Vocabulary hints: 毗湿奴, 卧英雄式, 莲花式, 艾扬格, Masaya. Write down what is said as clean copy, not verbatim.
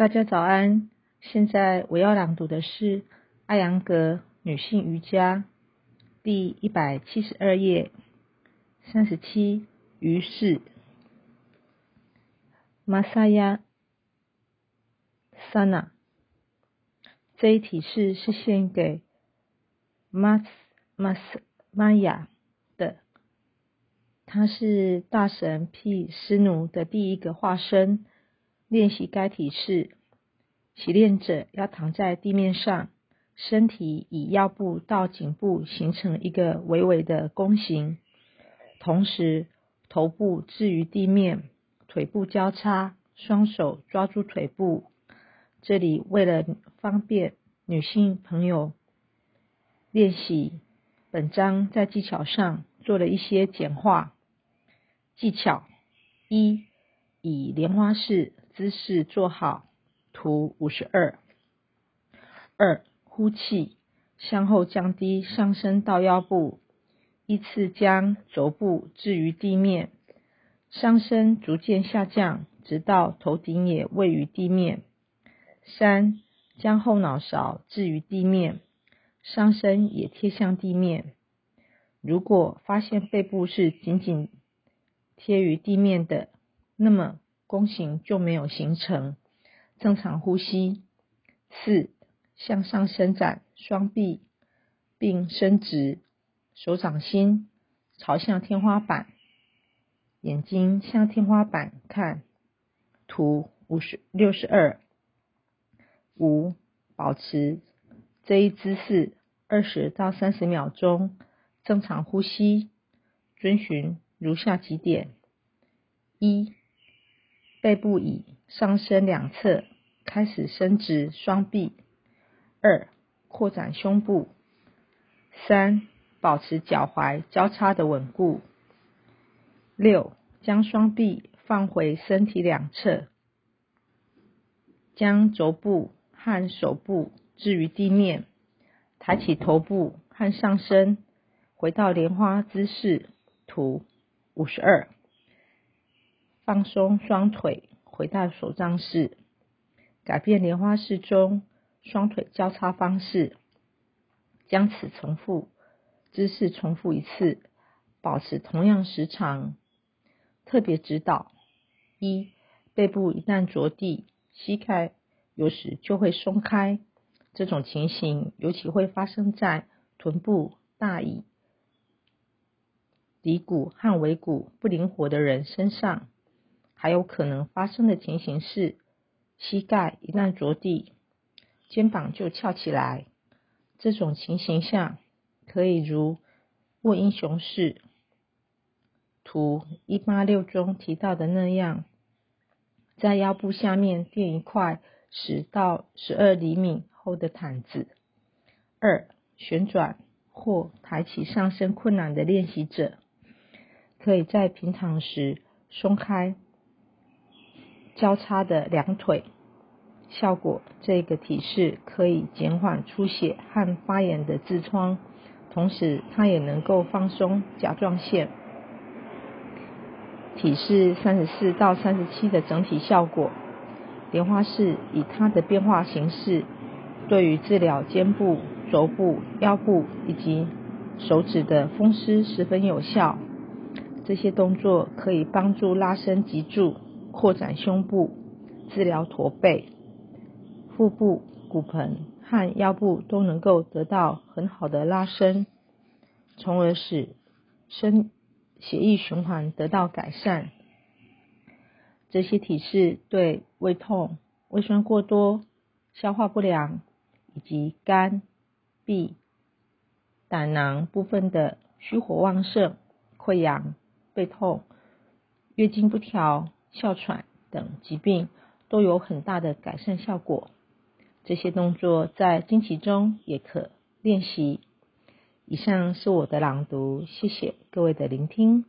大家早安，现在我要朗读的是艾扬格女性瑜伽第172页37于是。 Masaya Sana 这一体式是献给 Masaya 的，他是大神毗湿奴的第一个化身。练习该体式，习练者要躺在地面上，身体以腰部到颈部形成一个微微的弓形，同时头部置于地面，腿部交叉，双手抓住腿部。这里为了方便女性朋友练习，本章在技巧上做了一些简化。技巧一，以莲花式姿势坐好，图52。2. 呼气，向后降低上升到腰部，依次将肘部置于地面，上身逐渐下降，直到头顶也位于地面。3. 将后脑勺置于地面，上身也贴向地面。如果发现背部是紧紧贴于地面的，那么弓形就没有形成，正常呼吸。4. 向上伸展双臂并伸直，手掌心朝向天花板，眼睛向天花板看，图62。 5. 保持这一姿势20到30秒钟，正常呼吸，遵循如下几点。 1. 背部以上身两侧开始伸直双臂。 2. 扩展胸部。 3. 保持脚踝交叉的稳固。 6. 将双臂放回身体两侧，将肘部和手部置于地面，抬起头部和上身，回到莲花姿势，图52。放松双腿，回到手杖式，改变莲花式中双腿交叉方式，将此重复姿势重复一次，保持同样时长。特别指导： 1. 背部一旦着地，膝盖有时就会松开，这种情形尤其会发生在臀部、大腿、骶骨和尾骨不灵活的人身上。还有可能发生的情形是，膝盖一旦着地，肩膀就翘起来。这种情形下，可以如卧英雄式图186中提到的那样，在腰部下面垫一块10到12厘米厚的毯子。 2. 旋转或抬起上身困难的练习者，可以在平躺时松开交叉的两腿，效果这个体式可以减缓出血和发炎的痔疮，同时它也能够放松甲状腺。体式34到37的整体效果，莲花式以它的变化形式，对于治疗肩部、肘部、腰部以及手指的风湿十分有效。这些动作可以帮助拉伸脊柱，扩展胸部，治疗驼背，腹部、骨盆和腰部都能够得到很好的拉伸，从而使血液循环得到改善。这些体式对胃痛、胃酸过多、消化不良以及肝、壁、胆囊部分的虚火旺盛、溃疡、背痛、月经不调、哮喘等疾病都有很大的改善效果。这些动作在经期中也可练习。以上是我的朗读，谢谢各位的聆听。